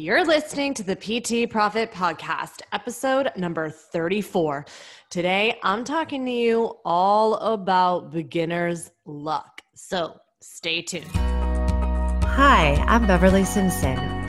You're listening to the PT Profit Podcast, episode number 34. Today, I'm talking to you all about beginner's luck. So stay tuned. Hi, I'm Beverly Simpson,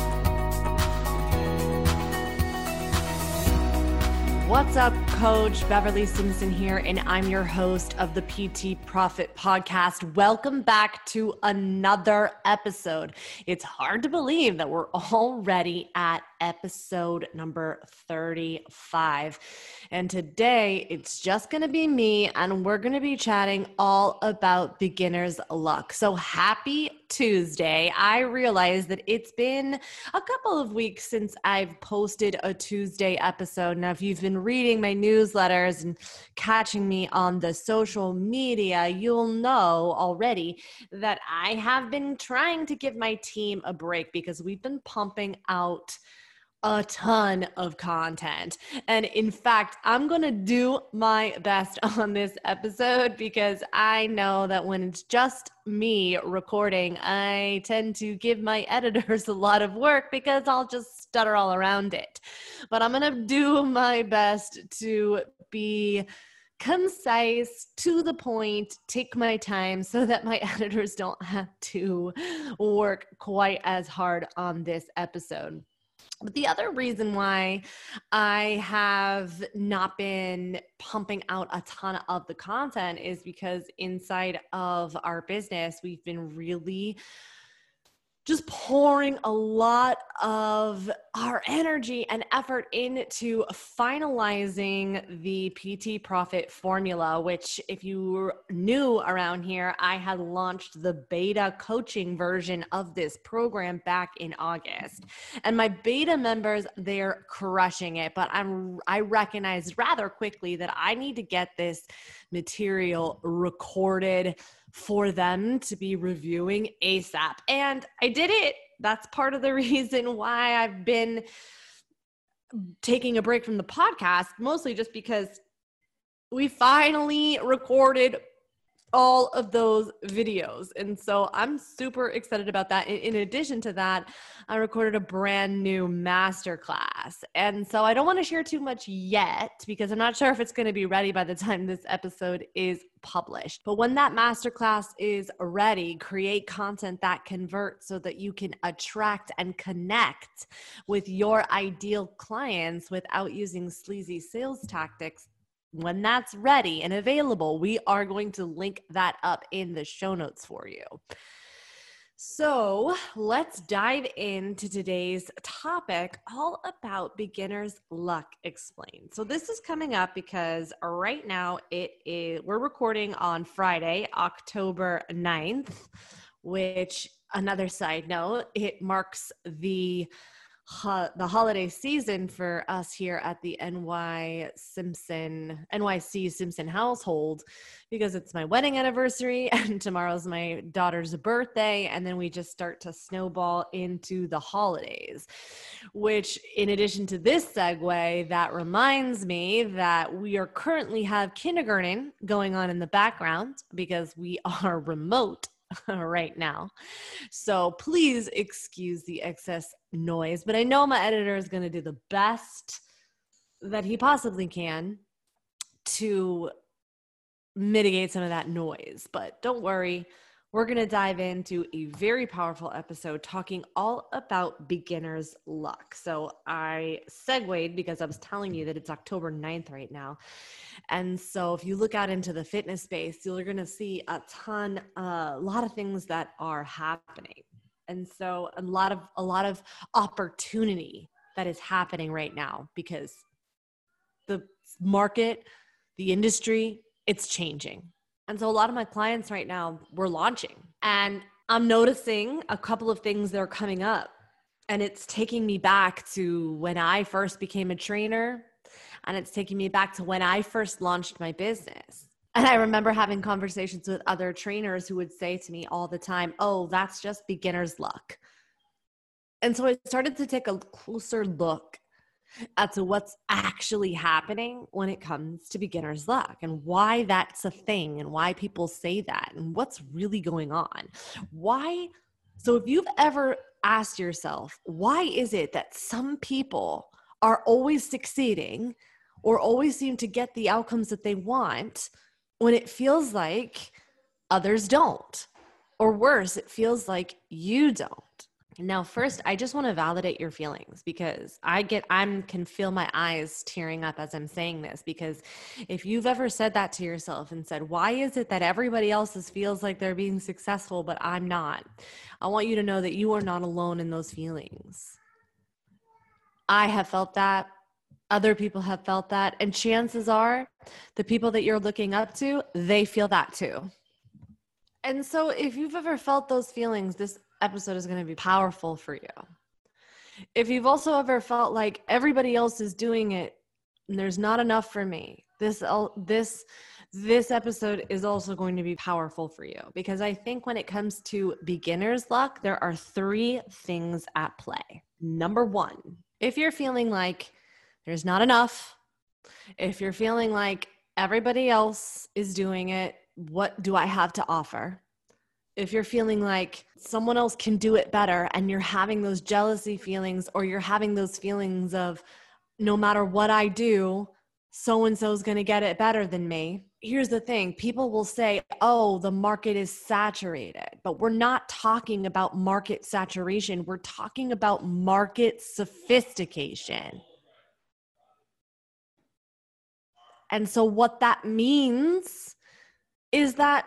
What's up, Coach? Beverly Simpson here, and I'm your host of the PT Profit Podcast. Welcome back to another episode. It's hard to believe that we're already at episode number 35. And today, it's just going to be me, and we're going to be chatting all about beginner's luck. So happy Tuesday. I realize that it's been a couple of weeks since I've posted a Tuesday episode. Now, if you've been reading my newsletters and catching me on the social media, you'll know already that I have been trying to give my team a break because we've been pumping out a ton of content. And in fact, I'm going to do my best on this episode because I know that when it's just me recording, I tend to give my editors a lot of work because I'll just stutter all around it. But I'm going to do my best to be concise, to the point, take my time so that my editors don't have to work quite as hard on this episode. But the other reason why I have not been pumping out a ton of the content is because inside of our business, we've been really just pouring a lot of our energy and effort into finalizing the PT Profit formula, which if you're new around here, I had launched the beta coaching version of this program back in August. And my beta members, they're crushing it, but I recognized rather quickly that I need to get this material recorded for them to be reviewing ASAP. And I did it. That's part of the reason why I've been taking a break from the podcast, mostly just because we finally recorded all of those videos. And so I'm super excited about that. In addition to that, I recorded a brand new masterclass. And so I don't want to share too much yet because I'm not sure if it's going to be ready by the time this episode is published. But when that masterclass is ready, create content that converts so that you can attract and connect with your ideal clients without using sleazy sales tactics. When that's ready and available, we are going to link that up in the show notes for you. So let's dive into today's topic, all about beginner's luck explained. So this is coming up because right now we're recording on Friday, October 9th, which, another side note, it marks the holiday season for us here at the NYC Simpson household, because it's my wedding anniversary and tomorrow's my daughter's birthday. And then we just start to snowball into the holidays, which, in addition to this segue, that reminds me that we are currently have kindergarten going on in the background because we are remote right now. So please excuse the excess noise, but I know my editor is going to do the best that he possibly can to mitigate some of that noise. But don't worry, we're going to dive into a very powerful episode talking all about beginner's luck. So I segued because I was telling you that it's October 9th right now. And so if you look out into the fitness space, you're going to see a lot of things that are happening. And so a lot of opportunity that is happening right now because the market, the industry, it's changing. And so a lot of my clients right now, we're launching, and I'm noticing a couple of things that are coming up. And it's taking me back to when I first became a trainer, and it's taking me back to when I first launched my business. And I remember having conversations with other trainers who would say to me all the time, oh, that's just beginner's luck. And so I started to take a closer look as to what's actually happening when it comes to beginner's luck and why that's a thing and why people say that and what's really going on. Why? So if you've ever asked yourself, why is it that some people are always succeeding or always seem to get the outcomes that they want when it feels like others don't? Or worse, it feels like you don't. Now, first, I just want to validate your feelings, because I can feel my eyes tearing up as I'm saying this, because if you've ever said that to yourself and said, why is it that everybody else's feels like they're being successful, but I'm not? I want you to know that you are not alone in those feelings. I have felt that. Other people have felt that. And chances are the people that you're looking up to, they feel that too. And so if you've ever felt those feelings, this episode is going to be powerful for you. If you've also ever felt like everybody else is doing it and there's not enough for me, this episode is also going to be powerful for you, because I think when it comes to beginner's luck, there are three things at play. Number one, if you're feeling like there's not enough, if you're feeling like everybody else is doing it, what do I have to offer? If you're feeling like someone else can do it better and you're having those jealousy feelings, or you're having those feelings of no matter what I do, so-and-so is going to get it better than me. Here's the thing. People will say, oh, the market is saturated, but we're not talking about market saturation. We're talking about market sophistication. And so what that means is that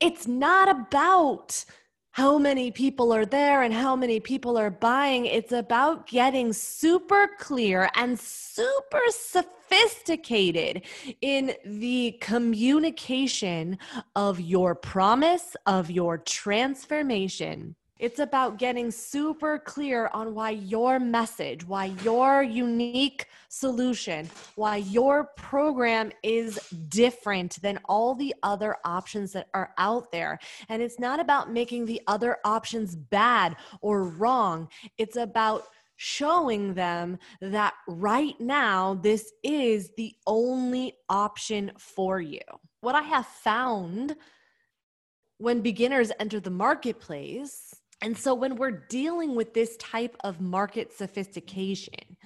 it's not about how many people are there and how many people are buying. It's about getting super clear and super sophisticated in the communication of your promise, of your transformation. It's about getting super clear on why your message, why your unique solution, why your program is different than all the other options that are out there. And it's not about making the other options bad or wrong. It's about showing them that right now, this is the only option for you. What I have found when beginners enter the marketplace, and so when we're dealing with this type of market sophistication,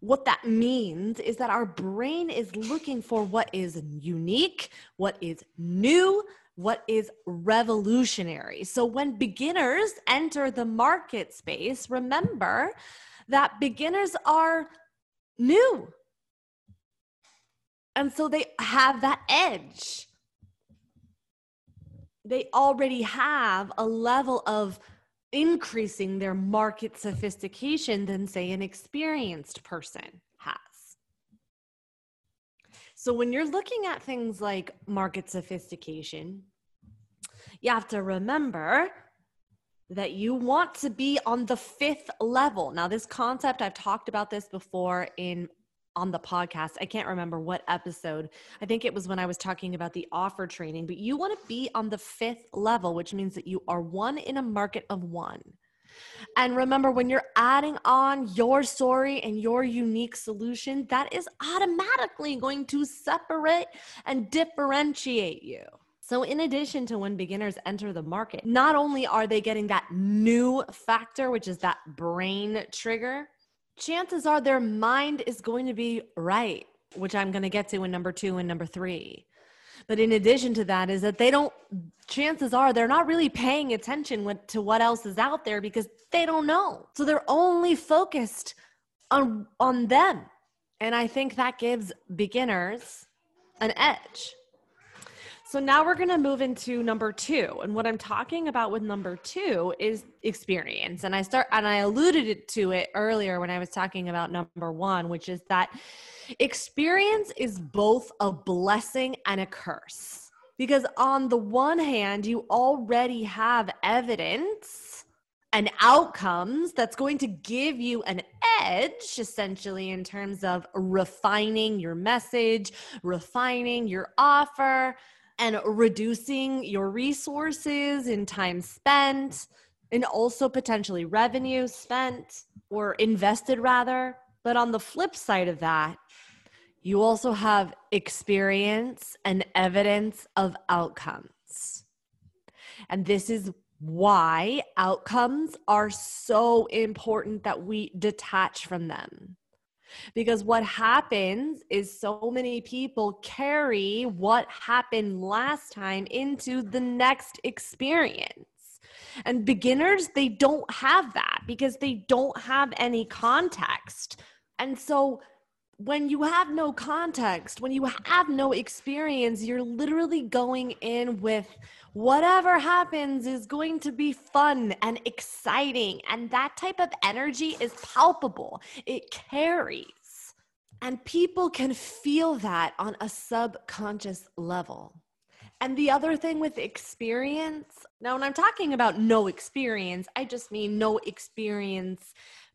what that means is that our brain is looking for what is unique, what is new, what is revolutionary. So when beginners enter the market space, remember that beginners are new. And so they have that edge. They already have a level of increasing their market sophistication than, say, an experienced person has. So when you're looking at things like market sophistication, you have to remember that you want to be on the fifth level. Now, this concept, I've talked about this before on the podcast. I can't remember what episode. I think it was when I was talking about the offer training, but you want to be on the fifth level, which means that you are one in a market of one. And remember, when you're adding on your story and your unique solution, that is automatically going to separate and differentiate you. So in addition to when beginners enter the market, not only are they getting that new factor, which is that brain trigger, chances are their mind is going to be right, which I'm going to get to in number two and number three. But in addition to that is that chances are they're not really paying attention to what else is out there because they don't know. So they're only focused on them. And I think that gives beginners an edge. So now we're going to move into number two. And what I'm talking about with number two is experience. And I alluded to it earlier when I was talking about number one, which is that experience is both a blessing and a curse. Because on the one hand, you already have evidence and outcomes that's going to give you an edge, essentially, in terms of refining your message, refining your offer, and reducing your resources in time spent, and also potentially revenue spent or invested rather. But on the flip side of that, you also have experience and evidence of outcomes. And this is why outcomes are so important that we detach from them. Because what happens is so many people carry what happened last time into the next experience. And beginners, they don't have that because they don't have any context. And so when you have no context, when you have no experience, you're literally going in with whatever happens is going to be fun and exciting. And that type of energy is palpable. It carries. And people can feel that on a subconscious level. And the other thing with experience, now when I'm talking about no experience, I just mean no experience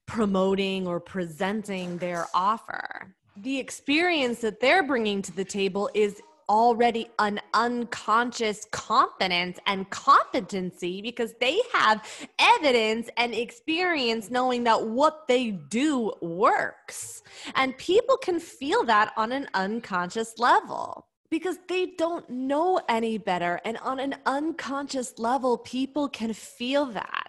promoting or presenting their offer. The experience that they're bringing to the table is already an unconscious confidence and competency because they have evidence and experience knowing that what they do works. And people can feel that on an unconscious level because they don't know any better. And on an unconscious level, people can feel that.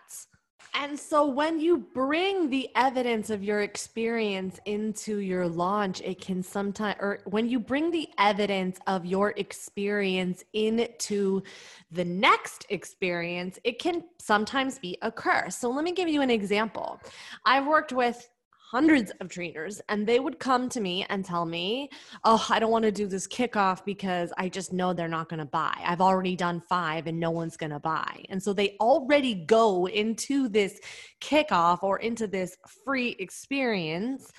And so when you bring the evidence of your experience into your launch, it can sometimes, or when you bring the evidence of your experience into the next experience, it can sometimes be a curse. So let me give you an example. I've worked with hundreds of trainers and they would come to me and tell me, oh, I don't want to do this kickoff because I just know they're not going to buy. I've already done 5 and no one's going to buy. And so they already go into this kickoff or into this free experience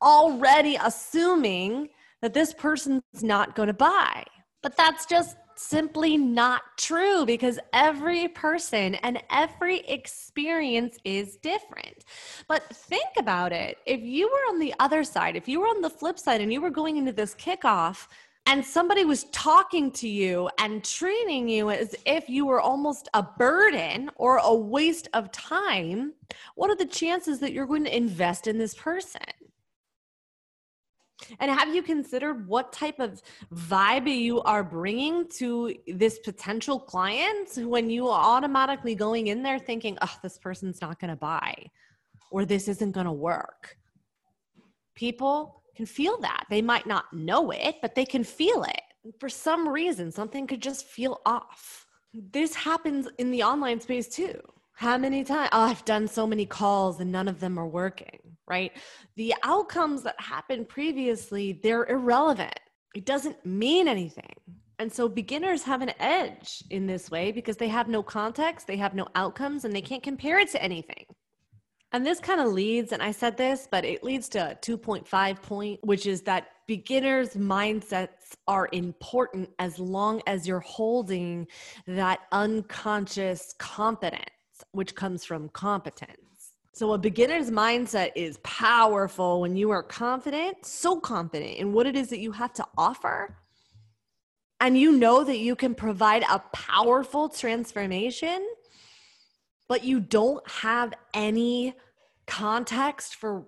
already assuming that this person's not going to buy. But that's just simply not true because every person and every experience is different. But think about it. If you were on the other side, if you were on the flip side and you were going into this kickoff and somebody was talking to you and treating you as if you were almost a burden or a waste of time, what are the chances that you're going to invest in this person? And have you considered what type of vibe you are bringing to this potential client when you are automatically going in there thinking, oh, this person's not going to buy or this isn't going to work? People can feel that. They might not know it, but they can feel it. For some reason, something could just feel off. This happens in the online space too. How many times? Oh, I've done so many calls and none of them are working, right? The outcomes that happened previously, they're irrelevant. It doesn't mean anything. And so beginners have an edge in this way because they have no context, they have no outcomes, and they can't compare it to anything. And this kind of leads, and I said this, but it leads to 2.5 point, which is that beginners' mindsets are important as long as you're holding that unconscious competence, which comes from competence. So a beginner's mindset is powerful when you are confident, so confident in what it is that you have to offer. And you know that you can provide a powerful transformation, but you don't have any context for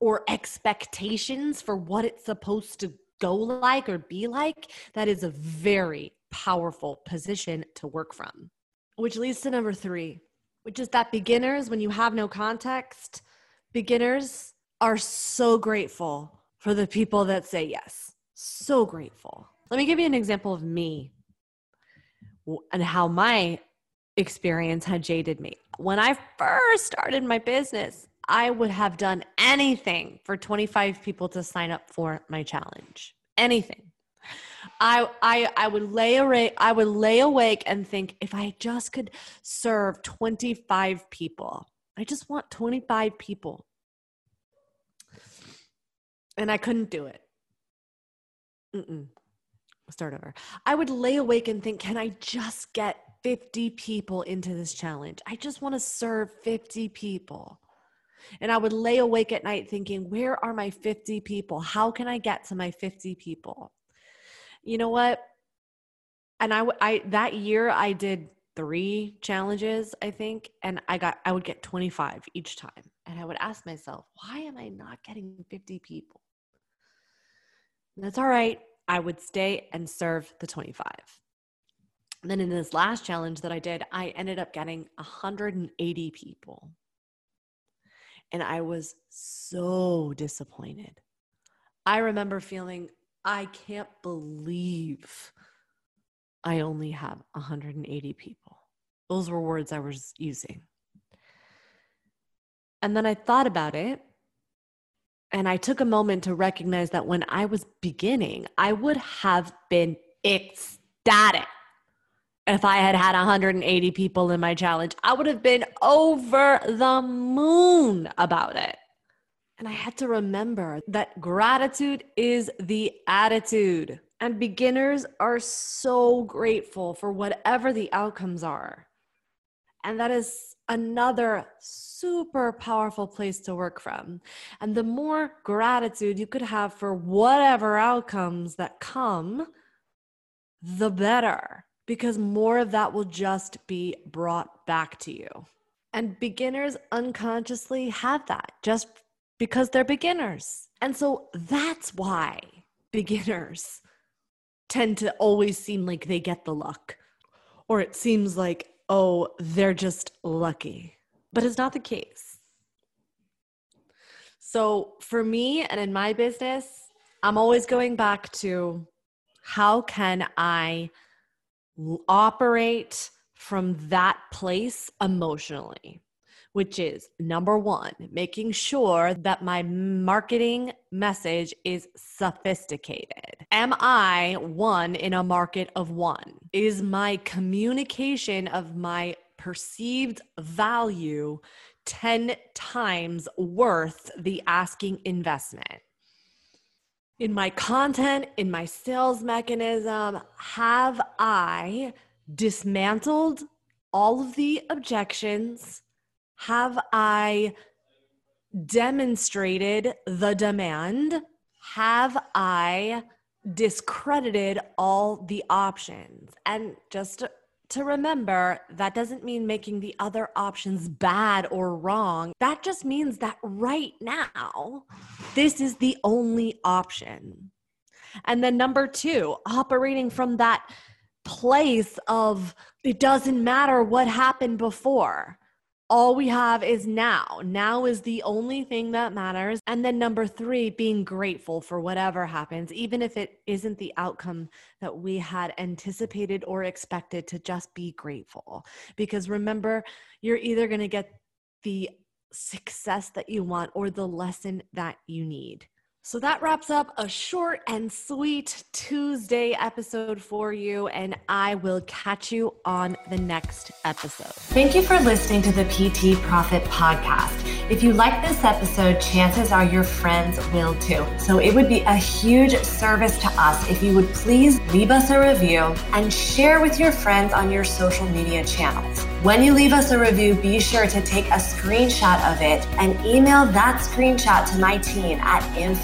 or expectations for what it's supposed to go like or be like. That is a very powerful position to work from. Which leads to number 3, which is that beginners, when you have no context, beginners are so grateful for the people that say yes. So grateful. Let me give you an example of me and how my experience had jaded me. When I first started my business, I would have done anything for 25 people to sign up for my challenge. Anything. I would lay awake and think, if I just could serve 25 people, I just want 25 people. And I couldn't do it. Start over. I would lay awake and think, can I just get 50 people into this challenge. I just want to serve 50 people. And I would lay awake at night thinking, where are my 50 people? How can I get to my 50 people? You know what? And I that year I did 3 challenges, I think, and I would get 25 each time. And I would ask myself, why am I not getting 50 people? And that's all right. I would stay and serve the 25. And then in this last challenge that I did, I ended up getting 180 people. And I was so disappointed. I remember feeling, I can't believe I only have 180 people. Those were words I was using. And then I thought about it, and I took a moment to recognize that when I was beginning, I would have been ecstatic if I had had 180 people in my challenge. I would have been over the moon about it. And I had to remember that gratitude is the attitude. And beginners are so grateful for whatever the outcomes are. And that is another super powerful place to work from. And the more gratitude you could have for whatever outcomes that come, the better, because more of that will just be brought back to you. And beginners unconsciously have that just because they're beginners. And so that's why beginners tend to always seem like they get the luck, or it seems like, oh, they're just lucky. But it's not the case. So for me and in my business, I'm always going back to how can I operate from that place emotionally, which is number one, making sure that my marketing message is sophisticated. Am I one in a market of one? Is my communication of my perceived value 10 times worth the asking investment? In my content, in my sales mechanism, have I dismantled all of the objections? Have I demonstrated the demand? Have I discredited all the options? And just to remember, that doesn't mean making the other options bad or wrong. That just means that right now, this is the only option. And then number two, operating from that place of it doesn't matter what happened before. All we have is now. Now is the only thing that matters. And then number three, being grateful for whatever happens, even if it isn't the outcome that we had anticipated or expected, to just be grateful. Because remember, you're either going to get the success that you want or the lesson that you need. So that wraps up a short and sweet Tuesday episode for you, and I will catch you on the next episode. Thank you for listening to the PT Profit Podcast. If you like this episode, chances are your friends will too. So it would be a huge service to us if you would please leave us a review and share with your friends on your social media channels. When you leave us a review, be sure to take a screenshot of it and email that screenshot to my team at